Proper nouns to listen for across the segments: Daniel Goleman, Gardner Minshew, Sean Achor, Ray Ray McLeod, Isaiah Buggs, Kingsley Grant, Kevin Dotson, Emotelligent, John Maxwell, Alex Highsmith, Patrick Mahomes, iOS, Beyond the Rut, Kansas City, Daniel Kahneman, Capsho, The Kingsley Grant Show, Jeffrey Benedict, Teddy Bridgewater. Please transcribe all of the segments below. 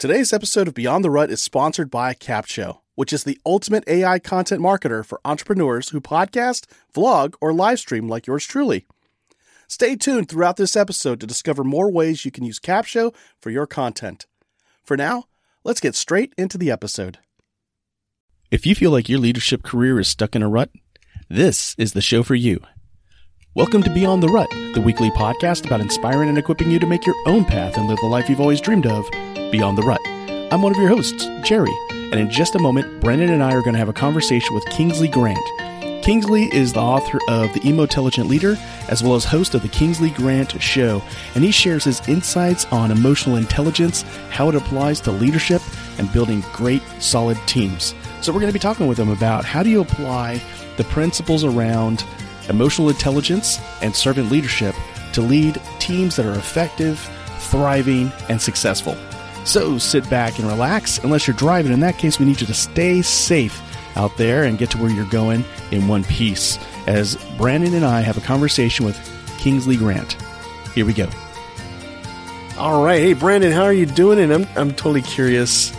Today's episode of Beyond the Rut is sponsored by Capsho, which is the ultimate AI content marketer for entrepreneurs who podcast, vlog, or live stream like yours truly. Stay tuned throughout this episode to discover more ways you can use Capsho for your content. For now, let's get straight into the episode. If you feel like your leadership career is stuck in a rut, this is the show for you. Welcome to Beyond the Rut, the weekly podcast about inspiring and equipping you to make your own path and live the life you've always dreamed of. Beyond the Rut. I'm one of your hosts, Jerry, and in just a moment, Brendan and I are going to have a conversation with Kingsley Grant. Kingsley is the author of The Emotelligent Leader, as well as host of The Kingsley Grant Show, and he shares his insights on emotional intelligence, how it applies to leadership, and building great, solid teams. So we're going to be talking with him about how do you apply the principles around emotional intelligence and servant leadership to lead teams that are effective, thriving, and successful. So sit back and relax, unless you're driving. In that case, we need you to stay safe out there and get to where you're going in one piece as Brandon and I have a conversation with Kingsley Grant. Here we go. All right. Hey, Brandon, how are you doing? And I'm totally curious.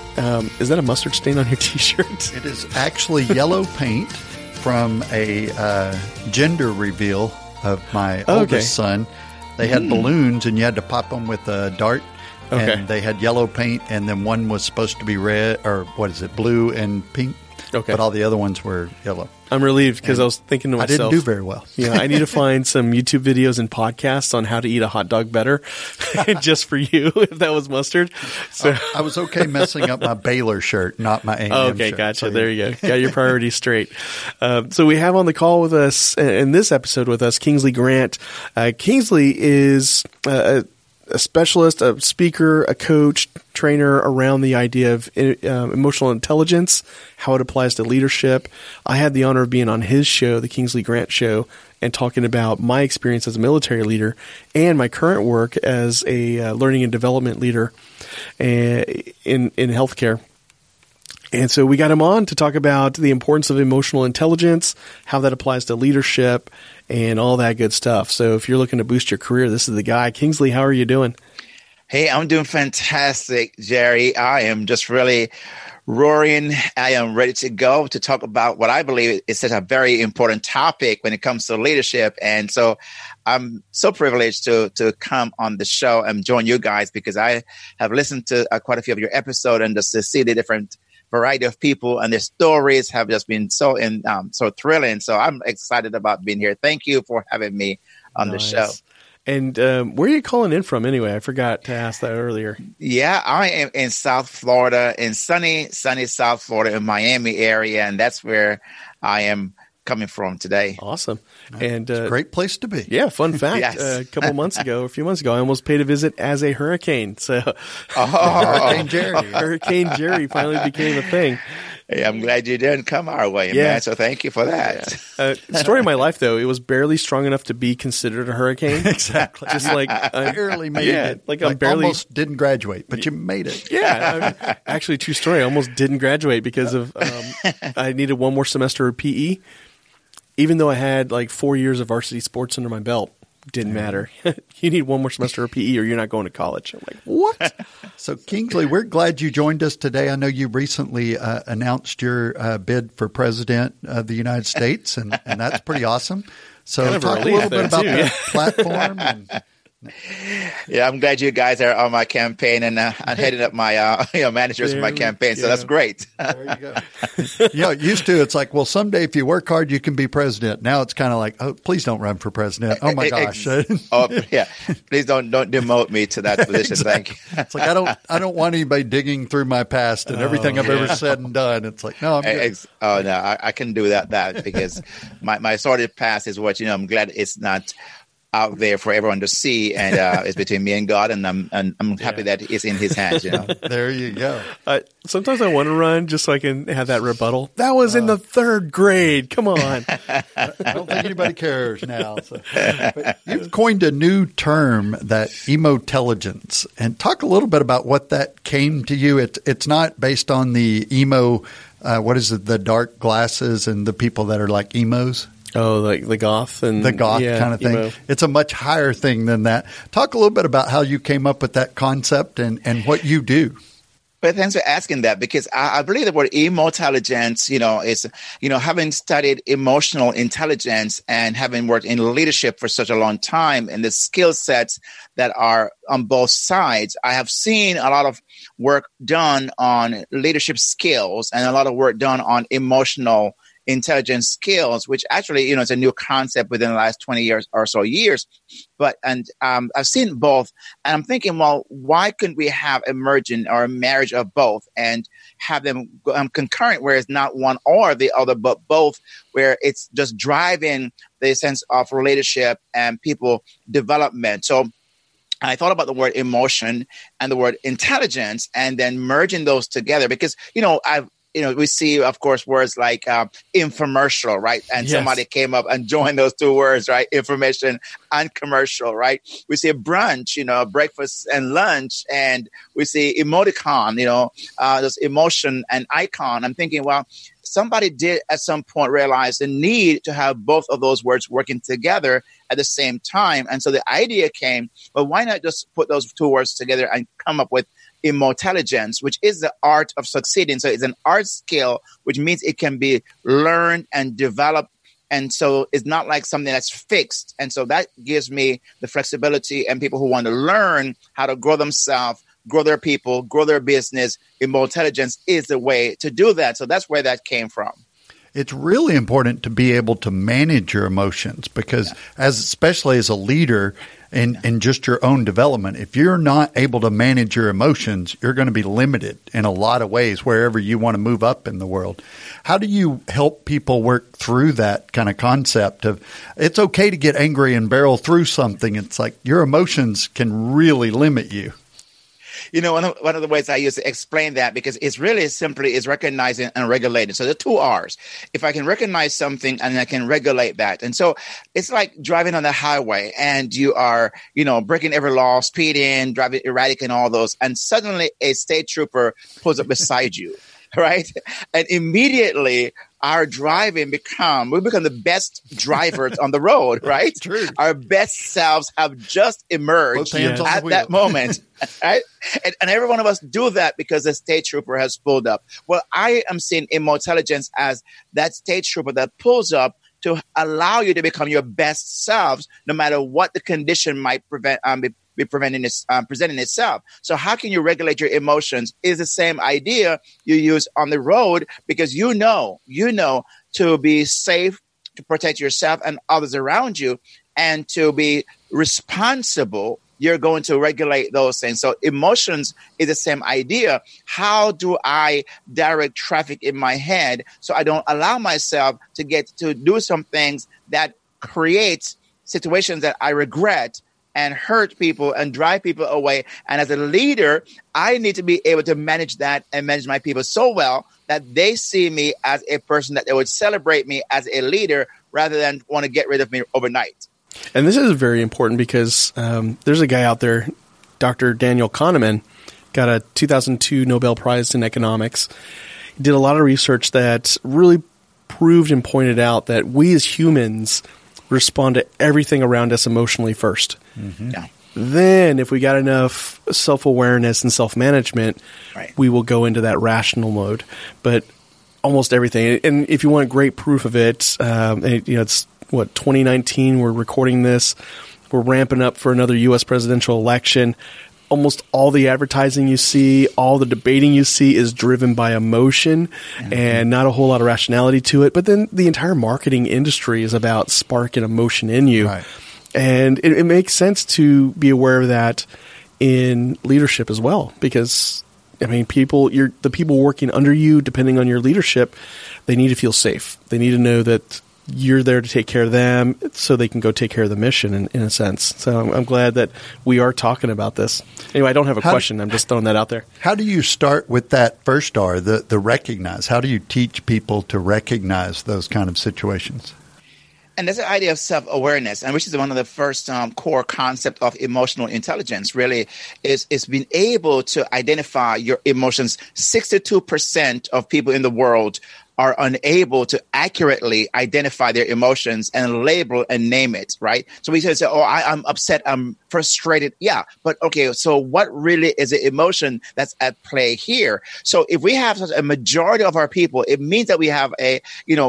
Is that a mustard stain on your T-shirt? It is actually yellow paint from a gender reveal of my oldest son. They had balloons, and you had to pop them with a dart. Okay. And they had yellow paint, and then one was supposed to be red, or blue and pink. Okay. But all the other ones were yellow. I'm relieved because I was thinking to myself, I didn't do very well. Yeah, I need to find some YouTube videos and podcasts on how to eat a hot dog better, just for you, if that was mustard. So I was okay messing up my Baylor shirt, not my A&M shirt. Okay, gotcha. So, yeah. There you go. Got your priorities straight. So we have on the call with us, in this episode with us, Kingsley Grant. Kingsley is a specialist, a speaker, a coach, trainer around the idea of emotional intelligence, how it applies to leadership. I had the honor of being on his show, The Kingsley Grant Show, and talking about my experience as a military leader and my current work as a learning and development leader in healthcare. And so we got him on to talk about the importance of emotional intelligence, how that applies to leadership, and all that good stuff. So if you're looking to boost your career, this is the guy. Kingsley, how are you doing? Hey, I'm doing fantastic, Jerry. I am just really roaring. I am ready to go to talk about what I believe is such a very important topic when it comes to leadership. And so I'm so privileged to come on the show and join you guys, because I have listened to quite a few of your episodes, and just to see the different variety of people and their stories have just been so thrilling. So I'm excited about being here. Thank you for having me on the show. And where are you calling in from anyway? I forgot to ask that earlier. Yeah, I am in South Florida, in sunny South Florida, in Miami area. And that's where I am coming from today. Awesome. And it's a great place to be. Yeah. Fun fact. A few months ago, I almost paid a visit as a hurricane. So Hurricane Jerry. Hurricane Jerry finally became a thing. Hey, I'm glad you didn't come our way, man. So thank you for that. Yeah. Story of my life, though, it was barely strong enough to be considered a hurricane. Exactly. Just like barely made it. I almost didn't graduate, but you made it. Yeah. Actually, true story. I almost didn't graduate because of I needed one more semester of PE. Even though I had 4 years of varsity sports under my belt, didn't matter. You need one more semester of PE or you're not going to college. I'm like, what? So Kingsley, we're glad you joined us today. I know you recently announced your bid for president of the United States, and that's pretty awesome. So talk a little bit about the platform. Yeah, I'm glad you guys are on my campaign, and I'm heading up my managers for my campaign, so that's great. There you go. Used to, it's like, well, someday if you work hard, you can be president. Now it's kind of like, oh, please don't run for president. Oh, my gosh. Please don't demote me to that position. Exactly. Thank you. It's like, I don't want anybody digging through my past and everything I've ever said and done. It's like, no, I'm good. I can do that because my sordid past is what, I'm glad it's not out there for everyone to see, and it's between me and God, and I'm happy that it's in His hands. There you go. Sometimes I want to run just so I can have that rebuttal. That was in the third grade. Come on. I don't think anybody cares now. So. But you've coined a new term, that emotelligence, and talk a little bit about what that came to you. It's not based on the emo. What is it? The dark glasses and the people that are like emos. Oh, like the goth and the goth kind of thing. Emo. It's a much higher thing than that. Talk a little bit about how you came up with that concept and what you do. But thanks for asking that, because I believe the word emotelligence, is, having studied emotional intelligence and having worked in leadership for such a long time and the skill sets that are on both sides, I have seen a lot of work done on leadership skills and a lot of work done on emotional intelligence skills, which actually, it's a new concept within the last 20 years or so years. But I've seen both, and I'm thinking, well, why couldn't we have a merging or a marriage of both and have them concurrent, where it's not one or the other, but both, where it's just driving the sense of leadership and people development. So I thought about the word emotion and the word intelligence, and then merging those together, because, we see, of course, words like infomercial, right? And yes. Somebody came up and joined those two words, right? Information and commercial, right? We see brunch, breakfast and lunch. And we see emoticon, this emotion and icon. I'm thinking, well, somebody did at some point realize the need to have both of those words working together at the same time. And so the idea came, well, why not just put those two words together and come up with Emotelligence, which is the art of succeeding. So it's an art skill, which means it can be learned and developed. And so it's not like something that's fixed. And so that gives me the flexibility, and people who want to learn how to grow themselves, grow their people, grow their business. Emotelligence is the way to do that. So that's where that came from. It's really important to be able to manage your emotions, because especially as a leader and just your own development, if you're not able to manage your emotions, you're going to be limited in a lot of ways wherever you want to move up in the world. How do you help people work through that kind of concept of it's okay to get angry and barrel through something? It's like your emotions can really limit you. One of the ways I used to explain that, because it's really simply is recognizing and regulating. So the two R's. If I can recognize something and I can regulate that. And so it's like driving on the highway and you are, breaking every law, speeding, driving erratic and all those. And suddenly a state trooper pulls up beside you, right? And immediately our driving we become the best drivers on the road, right? True. Our best selves have just emerged at that moment, right? And every one of us do that because the state trooper has pulled up. Well, I am seeing emotelligence as that state trooper that pulls up to allow you to become your best selves, no matter what the condition might presenting itself. So how can you regulate your emotions is the same idea you use on the road, because you know to be safe, to protect yourself and others around you, and to be responsible, you're going to regulate those things. So emotions is the same idea. How do I direct traffic in my head so I don't allow myself to get to do some things that create situations that I regret and hurt people and drive people away? And as a leader, I need to be able to manage that and manage my people so well that they see me as a person that they would celebrate me as a leader rather than want to get rid of me overnight. And this is very important because there's a guy out there, Dr. Daniel Kahneman, got a 2002 Nobel Prize in economics. He did a lot of research that really proved and pointed out that we as humans respond to everything around us emotionally first. Mm-hmm. Yeah. Then if we got enough self-awareness and self-management, we will go into that rational mode. But almost everything. And if you want great proof of it, it's 2019, we're recording this. We're ramping up for another U.S. presidential election. Almost all the advertising you see, all the debating you see is driven by emotion and not a whole lot of rationality to it. But then the entire marketing industry is about sparking emotion in you. Right. And it makes sense to be aware of that in leadership as well, because the people working under you, depending on your leadership, they need to feel safe. They need to know that you're there to take care of them so they can go take care of the mission in a sense. So I'm glad that we are talking about this. Anyway, I don't have a question. I'm just throwing that out there. How do you start with that first R, the recognize? How do you teach people to recognize those kind of situations? And that's the idea of self-awareness, and which is one of the first core concept of emotional intelligence, really, is being able to identify your emotions. 62% of people in the world are unable to accurately identify their emotions and label and name it, right? So we say, oh, I'm upset, I'm frustrated. Yeah, but okay, so what really is the emotion that's at play here? So if we have a majority of our people, it means that we have we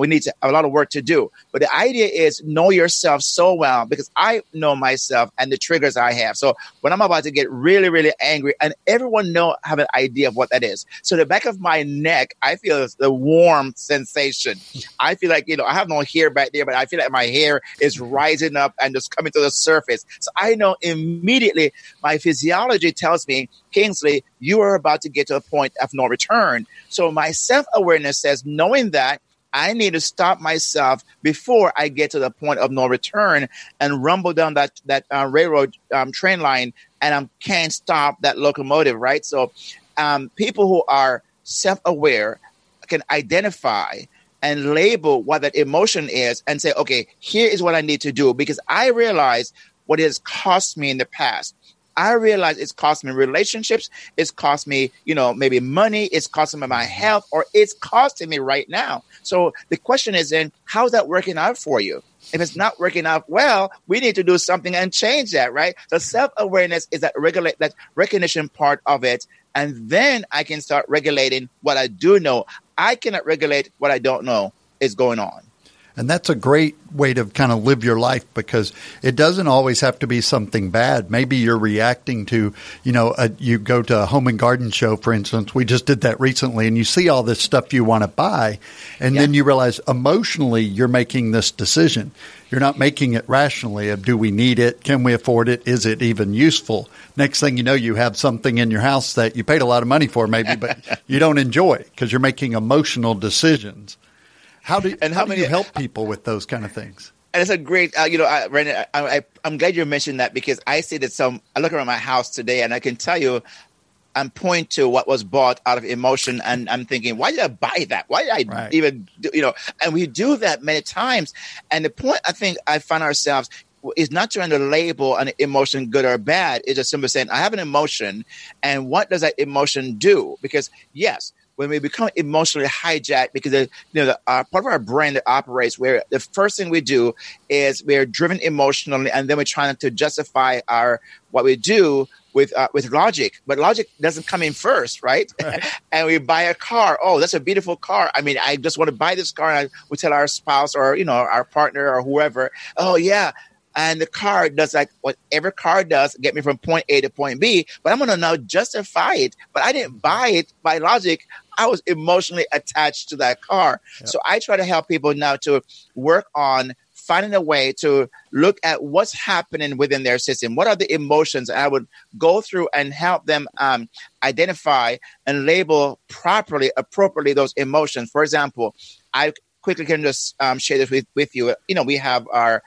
need to, a lot of work to do. But the idea is know yourself so well, because I know myself and the triggers I have. So when I'm about to get really, really angry, and everyone have an idea of what that is. So the back of my neck, I feel the warm sensation. I feel like, I have no hair back there, but I feel like my hair is rising up and just coming to the surface. So I know immediately my physiology tells me, Kingsley, you are about to get to a point of no return. So my self-awareness says, knowing that, I need to stop myself before I get to the point of no return and rumble down that railroad train line, and I can't stop that locomotive, right? So people who are self-aware can identify and label what that emotion is and say, okay, here is what I need to do, because I realize what it has cost me in the past. I realize it's cost me relationships. It's cost me, maybe money. It's costing me my health, or it's costing me right now. So the question is then, how's that working out for you? If it's not working out well, we need to do something and change that, right? So self-awareness is that recognition part of it. And then I can start regulating what I do know. I cannot regulate what I don't know is going on. And that's a great way to kind of live your life, because it doesn't always have to be something bad. Maybe you're reacting to, you go to a home and garden show, for instance. We just did that recently, and you see all this stuff you want to buy, and then you realize emotionally you're making this decision. You're not making it rationally of, do we need it? Can we afford it? Is it even useful? Next thing you know, you have something in your house that you paid a lot of money for maybe, but you don't enjoy it because you're making emotional decisions. How do you help people with those kind of things? And it's a great, Brandon, I'm glad you mentioned that, because I see that I look around my house today and I can tell you, I'm point to what was bought out of emotion, and I'm thinking, why did I buy that? Why did I even, and we do that many times. And the point I think I find ourselves is not trying to label an emotion good or bad. It's just simply saying, I have an emotion, and what does that emotion do? Because yes, when we become emotionally hijacked, because part of our brain that operates where the first thing we do is we're driven emotionally, and then we're trying to justify what we do with logic. But logic doesn't come in first, right? And we buy a car. Oh, that's a beautiful car. I mean, I just want to buy this car. And we tell our spouse or our partner or whoever, oh yeah. And the car does like what every car does, get me from point A to point B. But I'm going to now justify it. But I didn't buy it by logic. I was emotionally attached to that car. Yeah. So I try to help people now to work on finding a way to look at what's happening within their system. What are the emotions? And I would go through and help them identify and label properly, appropriately those emotions. For example, I quickly can just share this with you. We have our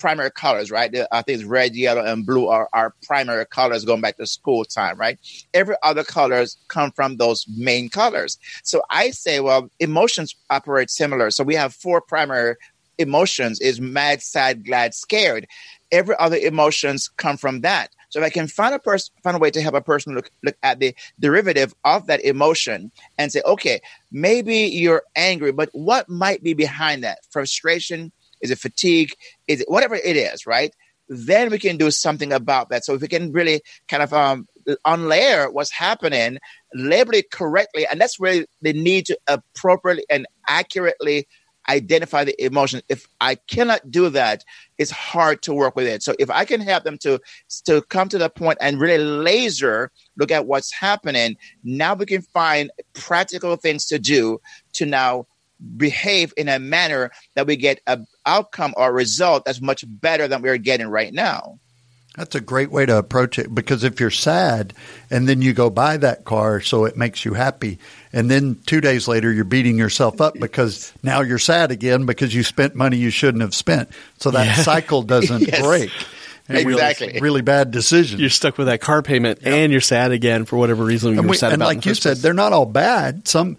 primary colors, right? I think it's red, yellow, and blue are our primary colors going back to school time, right? Every other colors come from those main colors. So I say, well, emotions operate similar. So we have four primary emotions: is mad, sad, glad, scared. Every other emotions come from that. So if I can find a way to help a person look at the derivative of that emotion and say, okay, maybe you're angry, but what might be behind that? Frustration? Is it fatigue? Is it whatever it is, right? Then we can do something about that. So if we can really kind of unlayer what's happening, label it correctly, and that's really the need to appropriately and accurately identify the emotion. If I cannot do that, it's hard to work with it. So if I can help them to come to the point and really laser look at what's happening, now we can find practical things to do to now behave in a manner that we get an outcome or result that's much better than we're getting right now. That's a great way to approach it, because if you're sad and then you go buy that car so it makes you happy, and then 2 days later you're beating yourself up because now you're sad again because you spent money you shouldn't have spent. So that cycle doesn't break. And exactly. Really bad decision. You're stuck with that car payment and you're sad again for whatever reason you were sad about. And like you said, they're not all bad. Some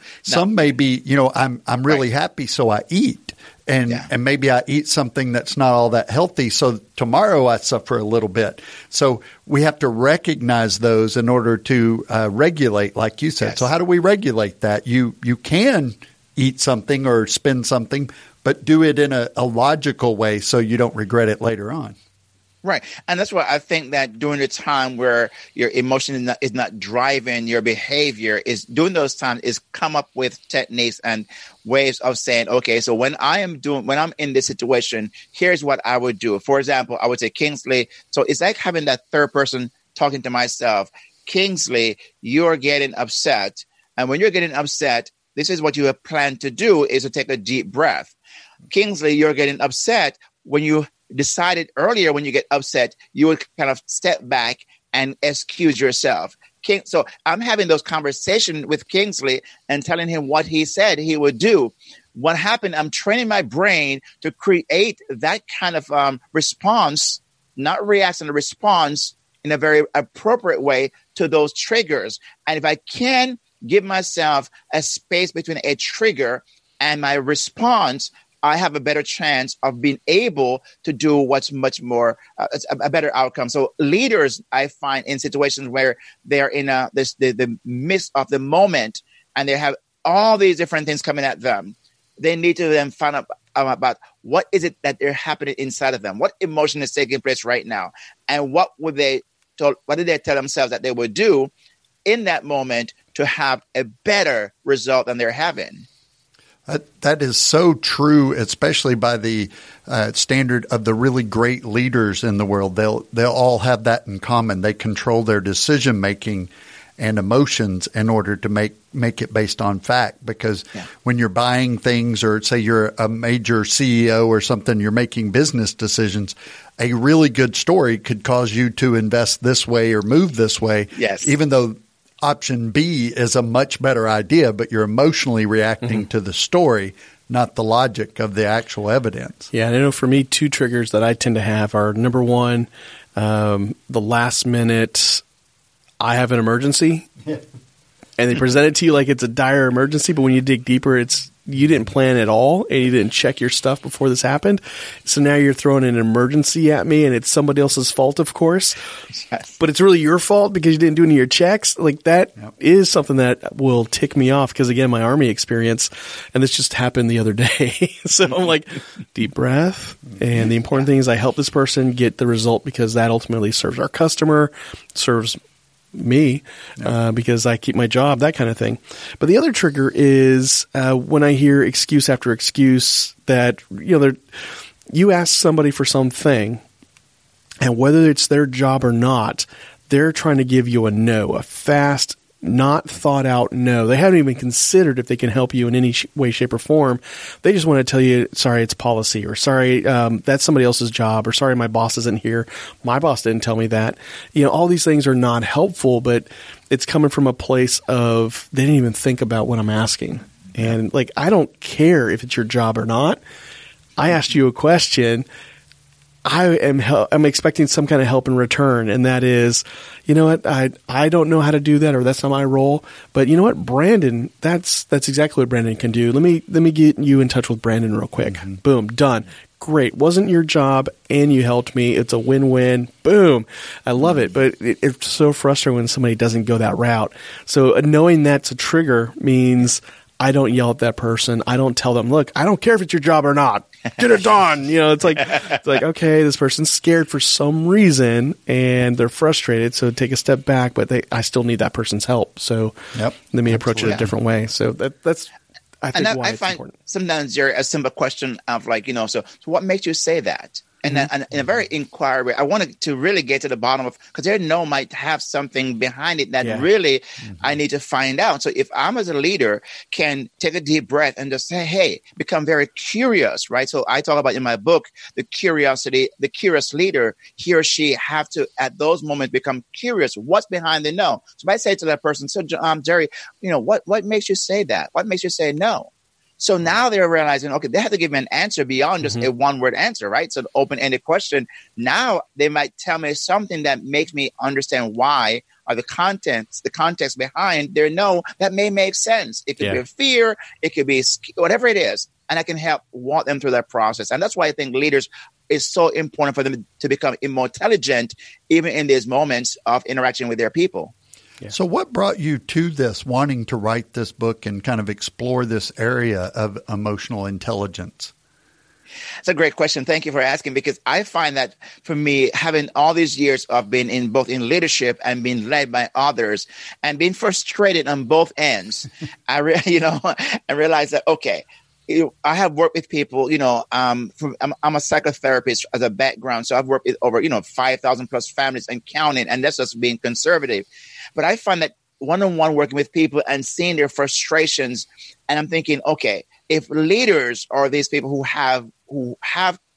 may be, I'm really happy so I eat. And maybe I eat something that's not all that healthy, so tomorrow I suffer a little bit. So we have to recognize those in order to regulate, like you said. Yes. So how do we regulate that? You can eat something or spend something, but do it in a logical way so you don't regret it later on. Right. And that's why I think that during the time where your emotion is not driving your behavior, is during those times is come up with techniques and ways of saying, okay, so when I'm in this situation, here's what I would do. For example, I would say, Kingsley, so it's like having that third person talking to myself. Kingsley, you're getting upset. And when you're getting upset, this is what you have planned to do, is to take a deep breath. Kingsley, you're getting upset. When you decided earlier, when you get upset, you would kind of step back and excuse yourself. So I'm having those conversations with Kingsley and telling him what he said he would do. What happened, I'm training my brain to create that kind of response, not reaction, a response in a very appropriate way to those triggers. And if I can give myself a space between a trigger and my response, I have a better chance of being able to do what's much more a better outcome. So leaders, I find, in situations where they are in the midst of the moment and they have all these different things coming at them, they need to then find out about what is it that they're happening inside of them, what emotion is taking place right now, and what did they tell themselves that they would do in that moment to have a better result than they're having. That is so true, especially by the standard of the really great leaders in the world. They'll all have that in common. They control their decision-making and emotions in order to make it based on fact. Because when you're buying things, or say you're a major CEO or something, you're making business decisions, a really good story could cause you to invest this way or move this way, even though option B is a much better idea, but you're emotionally reacting to the story, not the logic of the actual evidence. Yeah, and I know for me, two triggers that I tend to have are, number one, the last minute, I have an emergency, and they present it to you like it's a dire emergency, but when you dig deeper, it's you didn't plan at all, and you didn't check your stuff before this happened. So now you're throwing an emergency at me, and it's somebody else's fault, of course. Yes. But it's really your fault because you didn't do any of your checks. Like that is something that will tick me off because, again, my Army experience, and this just happened the other day. So I'm like, deep breath. And the important thing is I help this person get the result because that ultimately serves our customer, serves me, because I keep my job, that kind of thing. But the other trigger is when I hear excuse after excuse that, you ask somebody for something, and whether it's their job or not, they're trying to give you a no, a fast, not thought out no. They haven't even considered if they can help you in any way, shape, or form. They just want to tell you, sorry, it's policy, or sorry, that's somebody else's job, or sorry, my boss isn't here. My boss didn't tell me that. All these things are not helpful, but it's coming from a place of they didn't even think about what I'm asking. And I don't care if it's your job or not. I asked you a question. I'm expecting some kind of help in return, and that is, I don't know how to do that, or that's not my role. But you know what, Brandon, that's exactly what Brandon can do. Let me get you in touch with Brandon real quick. Mm-hmm. Boom, done. Great. Wasn't your job, and you helped me. It's a win-win. Boom. I love it. But it's so frustrating when somebody doesn't go that route. So knowing that's a trigger means I don't yell at that person. I don't tell them, look, I don't care if it's your job or not. Get it done. It's like, okay, this person's scared for some reason and they're frustrated. So take a step back, but I still need that person's help. So let me approach it a different way. So that's, I think, why it's important. Sometimes you're a simple question of so what makes you say that? And in a very inquiry, I wanted to really get to the bottom of, because they know might have something behind it that really I need to find out. So if I'm as a leader can take a deep breath and just say, hey, become very curious, right? So I talk about in my book, the curious leader, he or she have to, at those moments, become curious. What's behind the no? So if I say to that person, so Jerry, what makes you say that? What makes you say no? So now they're realizing, okay, they have to give me an answer beyond just a one-word answer, right? So the open-ended question, now they might tell me something that makes me understand why, or the context behind their no, that may make sense. It could be a fear, it could be whatever it is, and I can help walk them through that process. And that's why I think leaders is so important for them to become emotelligent, even in these moments of interaction with their people. Yeah. So what brought you to this, wanting to write this book and kind of explore this area of emotional intelligence? That's a great question. Thank you for asking, because I find that for me, having all these years of being in both in leadership and being led by others and being frustrated on both ends, I realized that, okay, I have worked with people, I'm a psychotherapist as a background. So I've worked with over, 5,000 plus families and counting, and that's just being conservative. But I find that one-on-one working with people and seeing their frustrations, and I'm thinking, okay, if leaders or these people who have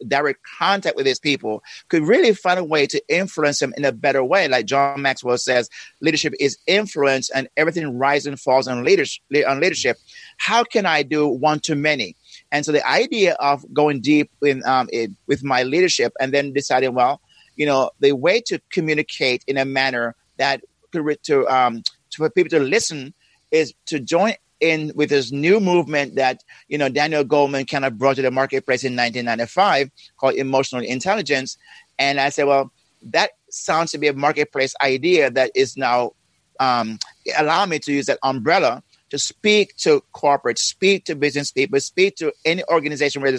direct contact with these people could really find a way to influence them in a better way. Like John Maxwell says, leadership is influence and everything rises and falls on leadership. How can I do one to many? And so the idea of going deep with my leadership and then deciding, the way to communicate in a manner that for people to listen is to join in with this new movement that, Daniel Goleman kind of brought to the marketplace in 1995 called emotional intelligence. And I said, well, that sounds to be a marketplace idea that is now allowing me to use that umbrella to speak to corporate, speak to business people, speak to any organization where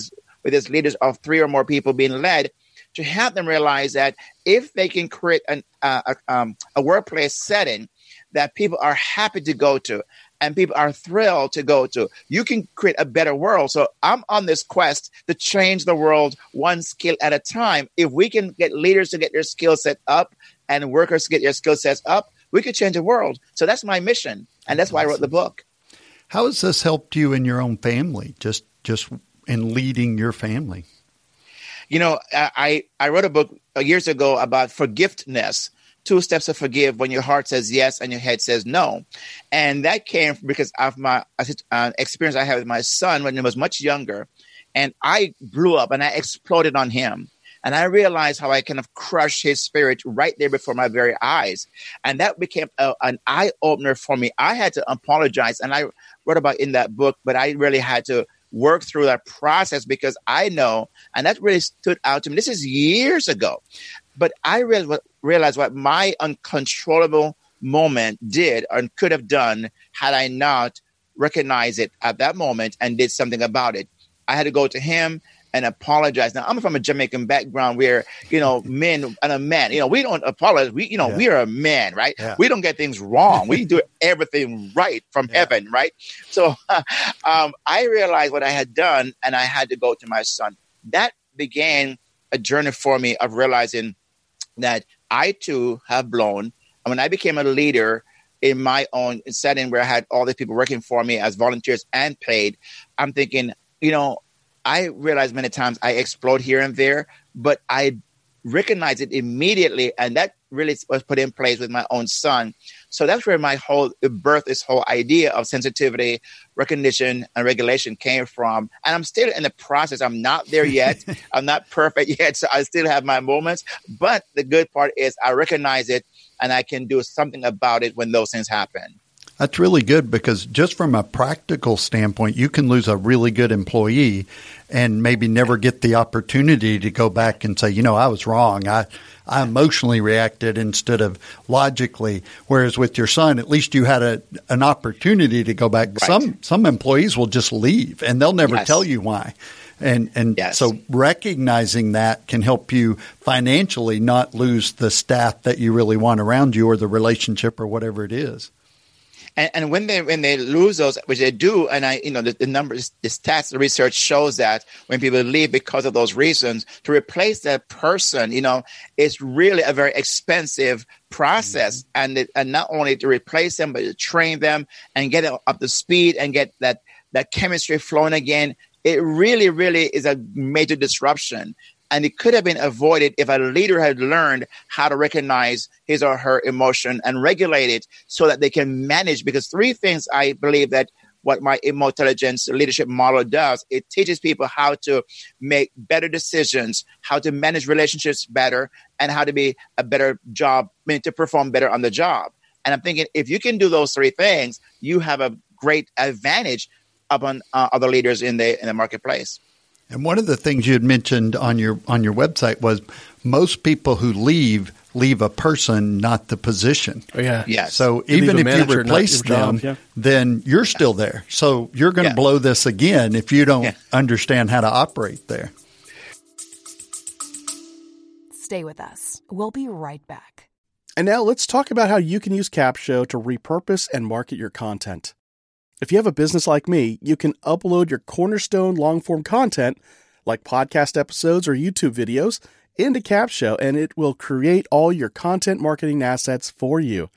there's leaders of three or more people being led, to help them realize that if they can create a workplace setting that people are happy to go to, and people are thrilled to go to, you can create a better world. So I'm on this quest to change the world one skill at a time. If we can get leaders to get their skill set up and workers to get their skill sets up, we could change the world. So that's my mission. And that's why I wrote the book. How has this helped you in your own family, just in leading your family? I wrote a book years ago about forgiveness. 2 steps to forgive: when your heart says yes and your head says no. And that came because of my experience I had with my son when he was much younger. And I blew up and I exploded on him. And I realized how I kind of crushed his spirit right there before my very eyes. And that became an eye-opener for me. I had to apologize. And I wrote about in that book, but I really had to work through that process, because I know, and that really stood out to me. This is years ago. But I realized what my uncontrollable moment did and could have done had I not recognized it at that moment and did something about it. I had to go to him and apologize. Now, I'm from a Jamaican background where, men and a man, we don't apologize. We are a man, right? Yeah. We don't get things wrong. We do everything right from heaven, right? So I realized what I had done, and I had to go to my son. That began a journey for me of realizing that I too have blown. And when I became a leader in my own setting where I had all these people working for me as volunteers and paid, I'm thinking, I realized many times I explode here and there, but I recognize it immediately. And that really was put in place with my own son. So that's where my whole birth, this whole idea of sensitivity, recognition, and regulation came from. And I'm still in the process. I'm not there yet. I'm not perfect yet. So I still have my moments. But the good part is I recognize it and I can do something about it when those things happen. That's really good, because just from a practical standpoint, you can lose a really good employee and maybe never get the opportunity to go back and say, I was wrong. I emotionally reacted instead of logically. Whereas with your son, at least you had an opportunity to go back. Right. Some employees will just leave and they'll never tell you why. And so recognizing that can help you financially not lose the staff that you really want around you, or the relationship, or whatever it is. And when they lose those, which they do, and the numbers, the stats, the research shows that when people leave because of those reasons, to replace that person, it's really a very expensive process. Mm-hmm. And not only to replace them, but to train them and get them up to speed and get that chemistry flowing again. It really, really is a major disruption. And it could have been avoided if a leader had learned how to recognize his or her emotion and regulate it so that they can manage. Because 3 things I believe that what my Emotelligent leadership model does: it teaches people how to make better decisions, how to manage relationships better, and how to be a better job, to perform better on the job. And I'm thinking, if you can do those 3 things, you have a great advantage upon other leaders in the marketplace. And one of the things you had mentioned on your website was most people who leave leave a person, not the position. Oh, yeah. Yes. So even if you replace them, then you're still there. So you're going to blow this again if you don't understand how to operate there. Stay with us. We'll be right back. And now let's talk about how you can use Capsho to repurpose and market your content. If you have a business like me, you can upload your cornerstone long-form content like podcast episodes or YouTube videos into Capsho, and it will create all your content marketing assets for you.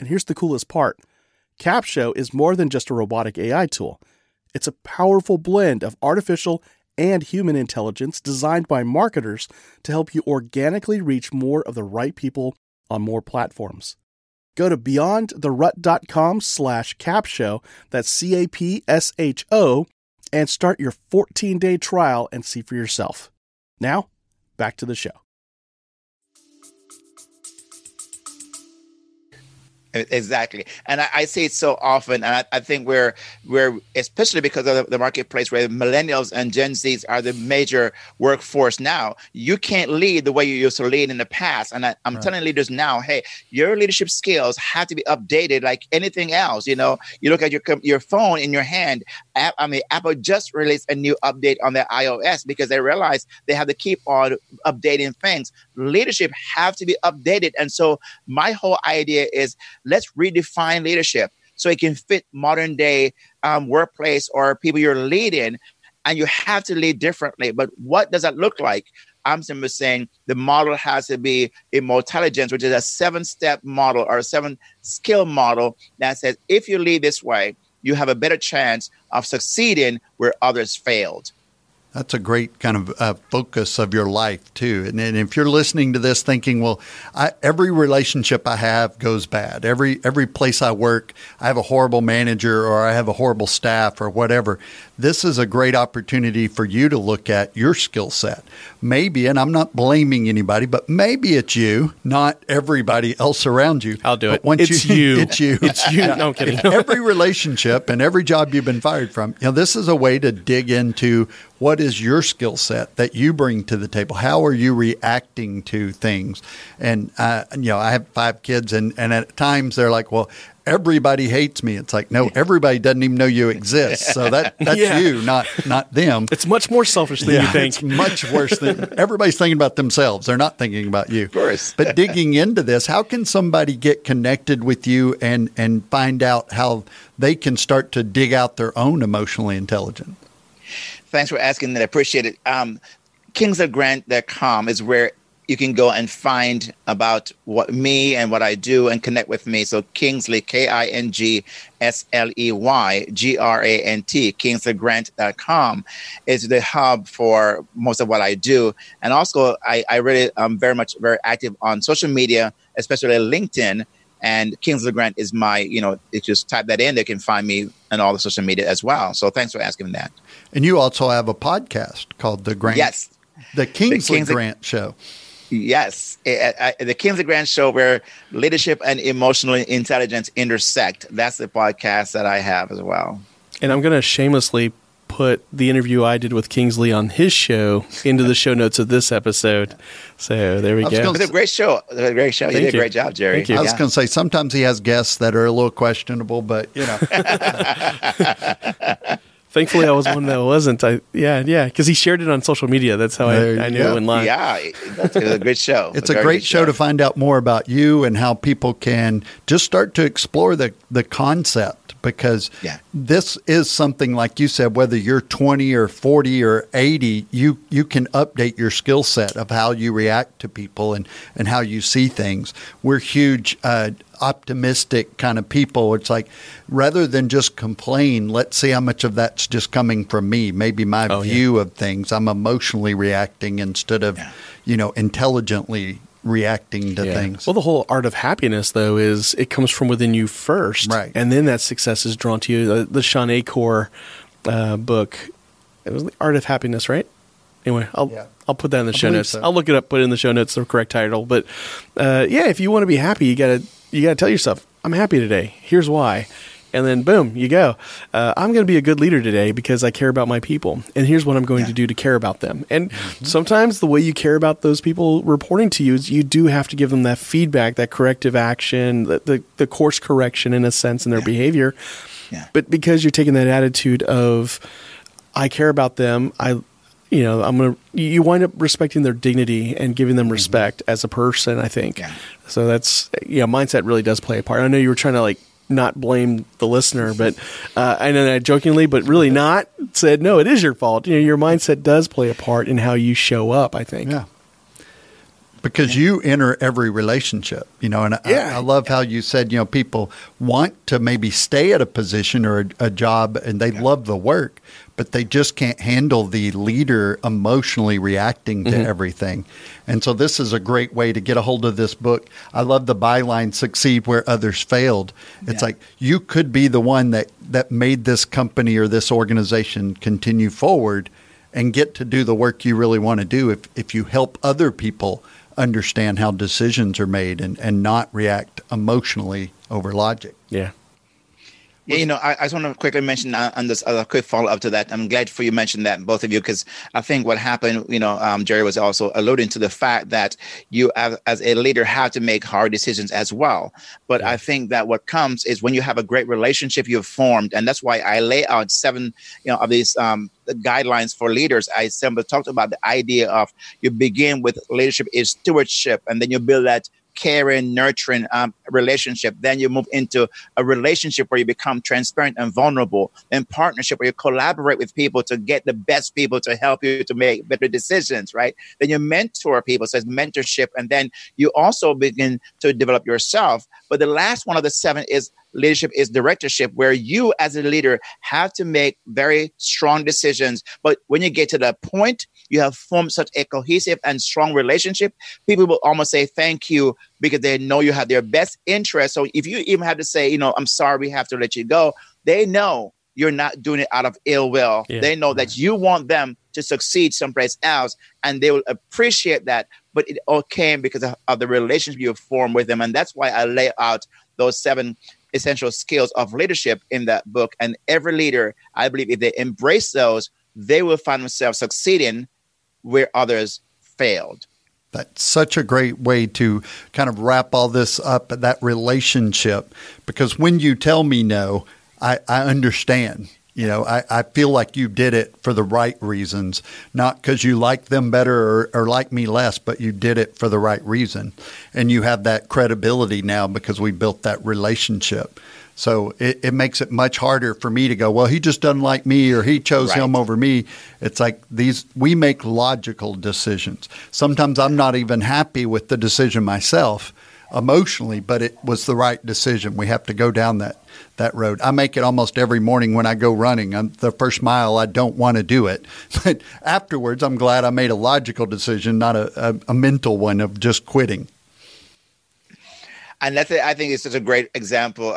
And here's the coolest part. Capsho is more than just a robotic AI tool. It's a powerful blend of artificial and human intelligence designed by marketers to help you organically reach more of the right people on more platforms. Go to beyondtherut.com/capsho, that's CAPSHO, and start your 14-day trial and see for yourself. Now, back to the show. Exactly. And I see it so often. And I think we're especially because of the marketplace where millennials and Gen Zs are the major workforce now, you can't lead the way you used to lead in the past. And I'm telling leaders now, hey, your leadership skills have to be updated like anything else. You know, you look at your phone in your hand. Apple just released a new update on their iOS because they realized they have to keep on updating things. Leadership have to be updated. And so my whole idea is, let's redefine leadership so it can fit modern day workplace or people you're leading, and you have to lead differently. But what does that look like? I'm simply saying the model has to be Emotelligent, which is a 7-step model or a 7-skill model that says if you lead this way, you have a better chance of succeeding where others failed. That's a great kind of focus of your life, too. And if you're listening to this thinking, well, every relationship I have goes bad. Every place I work, I have a horrible manager or I have a horrible staff or whatever. This is a great opportunity for you to look at your skill set. Maybe, and I'm not blaming anybody, but maybe it's you, not everybody else around you. I'll do it. It's you. No, I'm kidding. Every relationship and every job you've been fired from, you know, this is a way to dig into what is your skill set that you bring to the table? How are you reacting to things? And, you know, I have 5 kids, and at times they're like, well, everybody hates me. It's like, no, everybody doesn't even know you exist. So that's you, not them. It's much more selfish than you think. It's much worse than everybody's thinking about themselves. They're not thinking about you. Of course. But digging into this, how can somebody get connected with you and find out how they can start to dig out their own emotionally intelligent? Thanks for asking that. I appreciate it. KingsleyGrant.com is where you can go and find about what me and what I do and connect with me. So Kingsley, KingsleyGrant, KingsleyGrant.com is the hub for most of what I do. And also, I really am very active on social media, especially LinkedIn. And Kingsley Grant is my, you know, just type that in. They can find me on all the social media as well. So thanks for asking that. And you also have a podcast called The Grant. Yes. The Kingsley Grant Show. Yes. The Kingsley Grant Show, where leadership and emotional intelligence intersect. That's the podcast that I have as well. And I'm going to shamelessly put the interview I did with Kingsley on his show into the show notes of this episode. So there we go. It was a great show. You did a great job, Jerry. I was going to say, sometimes he has guests that are a little questionable, but, you know. Thankfully, I was one that wasn't. Because he shared it on social media. That's how I knew it went live. Yeah, it was a good show. It's a great show to find out more about you and how people can just start to explore the concept, because this is something, like you said, whether you're 20 or 40 or 80, you can update your skill set of how you react to people and how you see things. We're huge optimistic kind of people. It's like, rather than just complain, let's see how much of that's just coming from me. Maybe my view of things, I'm emotionally reacting instead of, you know, intelligently reacting to things. Well, the whole art of happiness, though, is it comes from within you first. Right. And then that success is drawn to you. The Sean Achor book, it was The Art of Happiness, right? Anyway, I'll put that in the show notes. So. I'll look it up, put it in the show notes, the correct title. But if you want to be happy, you got to tell yourself, I'm happy today. Here's why. and then boom, you go. I'm going to be a good leader today because I care about my people, and here's what I'm going to do to care about them. And sometimes the way you care about those people reporting to you is you do have to give them that feedback, that corrective action, the course correction in a sense in their behavior. Yeah. But because you're taking that attitude of I care about them, you wind up respecting their dignity and giving them respect as a person, I think. Yeah. So that's, mindset really does play a part. I know you were trying to not blame the listener, but I know that jokingly, but really not said, no, it is your fault. Your mindset does play a part in how you show up, I think. Yeah. Because you enter every relationship, and I love how you said, people want to maybe stay at a position or a job and they love the work, but they just can't handle the leader emotionally reacting to everything. And so this is a great way to get a hold of this book. I love the byline, succeed where others failed. It's like you could be the one that made this company or this organization continue forward and get to do the work you really want to do if you help other people understand how decisions are made and not react emotionally over logic. Yeah. Yeah, I just want to quickly mention on this other quick follow-up to that. I'm glad for you mentioned that, both of you, because I think what happened, Jerry was also alluding to the fact that you as a leader have to make hard decisions as well. But I think that what comes is when you have a great relationship you've formed, and that's why I lay out 7 of these the guidelines for leaders. I simply talked about the idea of you begin with leadership is stewardship, and then you build that caring, nurturing relationship. Then you move into a relationship where you become transparent and vulnerable, in partnership where you collaborate with people to get the best people to help you to make better decisions, right? Then you mentor people, so it's mentorship. And then you also begin to develop yourself. But the last one of the 7 is leadership is directorship, where you as a leader have to make very strong decisions. But when you get to that point, you have formed such a cohesive and strong relationship, people will almost say thank you because they know you have their best interest. So if you even have to say, I'm sorry, we have to let you go, they know you're not doing it out of ill will. Yeah. They know that you want them to succeed someplace else, and they will appreciate that. But it all came because of the relationship you formed with them. And that's why I lay out those 7 essential skills of leadership in that book. And every leader, I believe, if they embrace those, they will find themselves succeeding where others failed. That's such a great way to kind of wrap all this up, that relationship, because when you tell me no, I understand. I feel like you did it for the right reasons, not because you like them better or like me less, but you did it for the right reason. And you have that credibility now because we built that relationship. So it makes it much harder for me to go, well, he just doesn't like me or he chose him over me. It's like we make logical decisions. Sometimes I'm not even happy with the decision myself emotionally, but it was the right decision. We have to go down that road. I make it almost every morning when I go running. The first mile, I don't want to do it. But afterwards, I'm glad I made a logical decision, not a mental one of just quitting. And that's it. I think it's such a great example,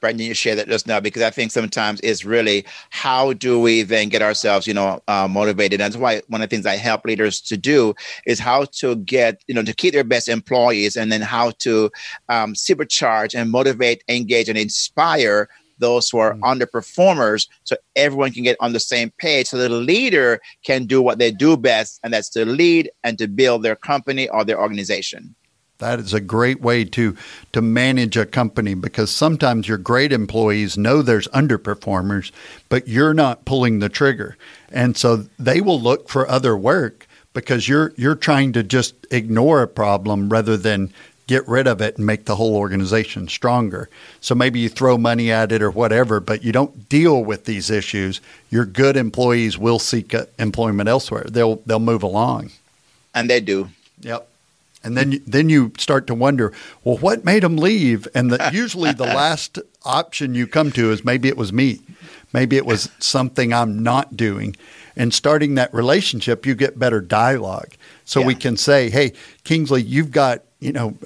Brendan, you share that just now, because I think sometimes it's really how do we then get ourselves, motivated. And that's why one of the things I help leaders to do is how to get, to keep their best employees, and then how to supercharge and motivate, engage, and inspire those who are underperformers, so everyone can get on the same page, so the leader can do what they do best, and that's to lead and to build their company or their organization. That is a great way to manage a company, because sometimes your great employees know there's underperformers, but you're not pulling the trigger. And so they will look for other work because you're trying to just ignore a problem rather than get rid of it and make the whole organization stronger. So maybe you throw money at it or whatever, but you don't deal with these issues. Your good employees will seek employment elsewhere. They'll move along. And they do. Yep. And then you start to wonder, well, what made them leave? And usually the last option you come to is maybe it was me. Maybe it was something I'm not doing. And starting that relationship, you get better dialogue. So we can say, hey, Kingsley, you've got,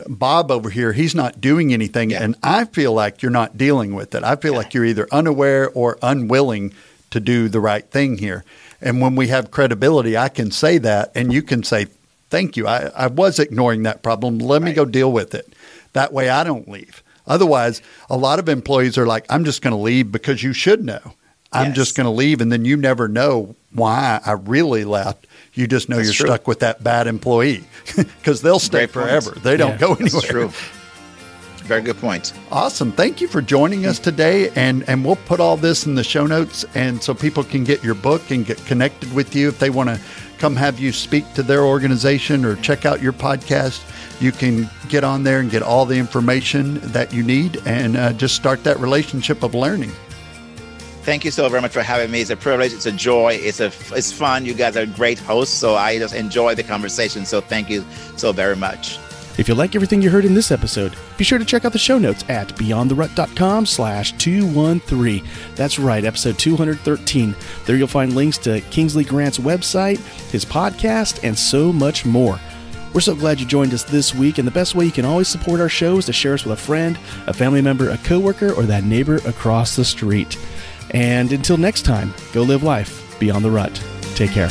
Bob over here, he's not doing anything. Yeah. And I feel like you're not dealing with it. I feel like you're either unaware or unwilling to do the right thing here. And when we have credibility, I can say that, and you can say, thank you. I was ignoring that problem. Let me go deal with it. That way I don't leave. Otherwise, a lot of employees are like, I'm just going to leave because you should know. I'm just going to leave. And then you never know why I really left. You just know you're stuck with that bad employee because they'll stay forever. They don't go anywhere. That's true. Very good points. Awesome. Thank you for joining us today. And we'll put all this in the show notes, and so people can get your book and get connected with you. If they want to come have you speak to their organization or check out your podcast, you can get on there and get all the information that you need, and just start that relationship of learning. Thank you so very much for having me. It's a privilege. It's a joy. It's fun. You guys are great hosts, so I just enjoy the conversation. So thank you so very much. If you like everything you heard in this episode, be sure to check out the show notes at beyondtherut.com/213. That's right, episode 213. There you'll find links to Kingsley Grant's website, his podcast, and so much more. We're so glad you joined us this week, and the best way you can always support our show is to share us with a friend, a family member, a coworker, or that neighbor across the street. And until next time, go live life beyond the rut. Take care.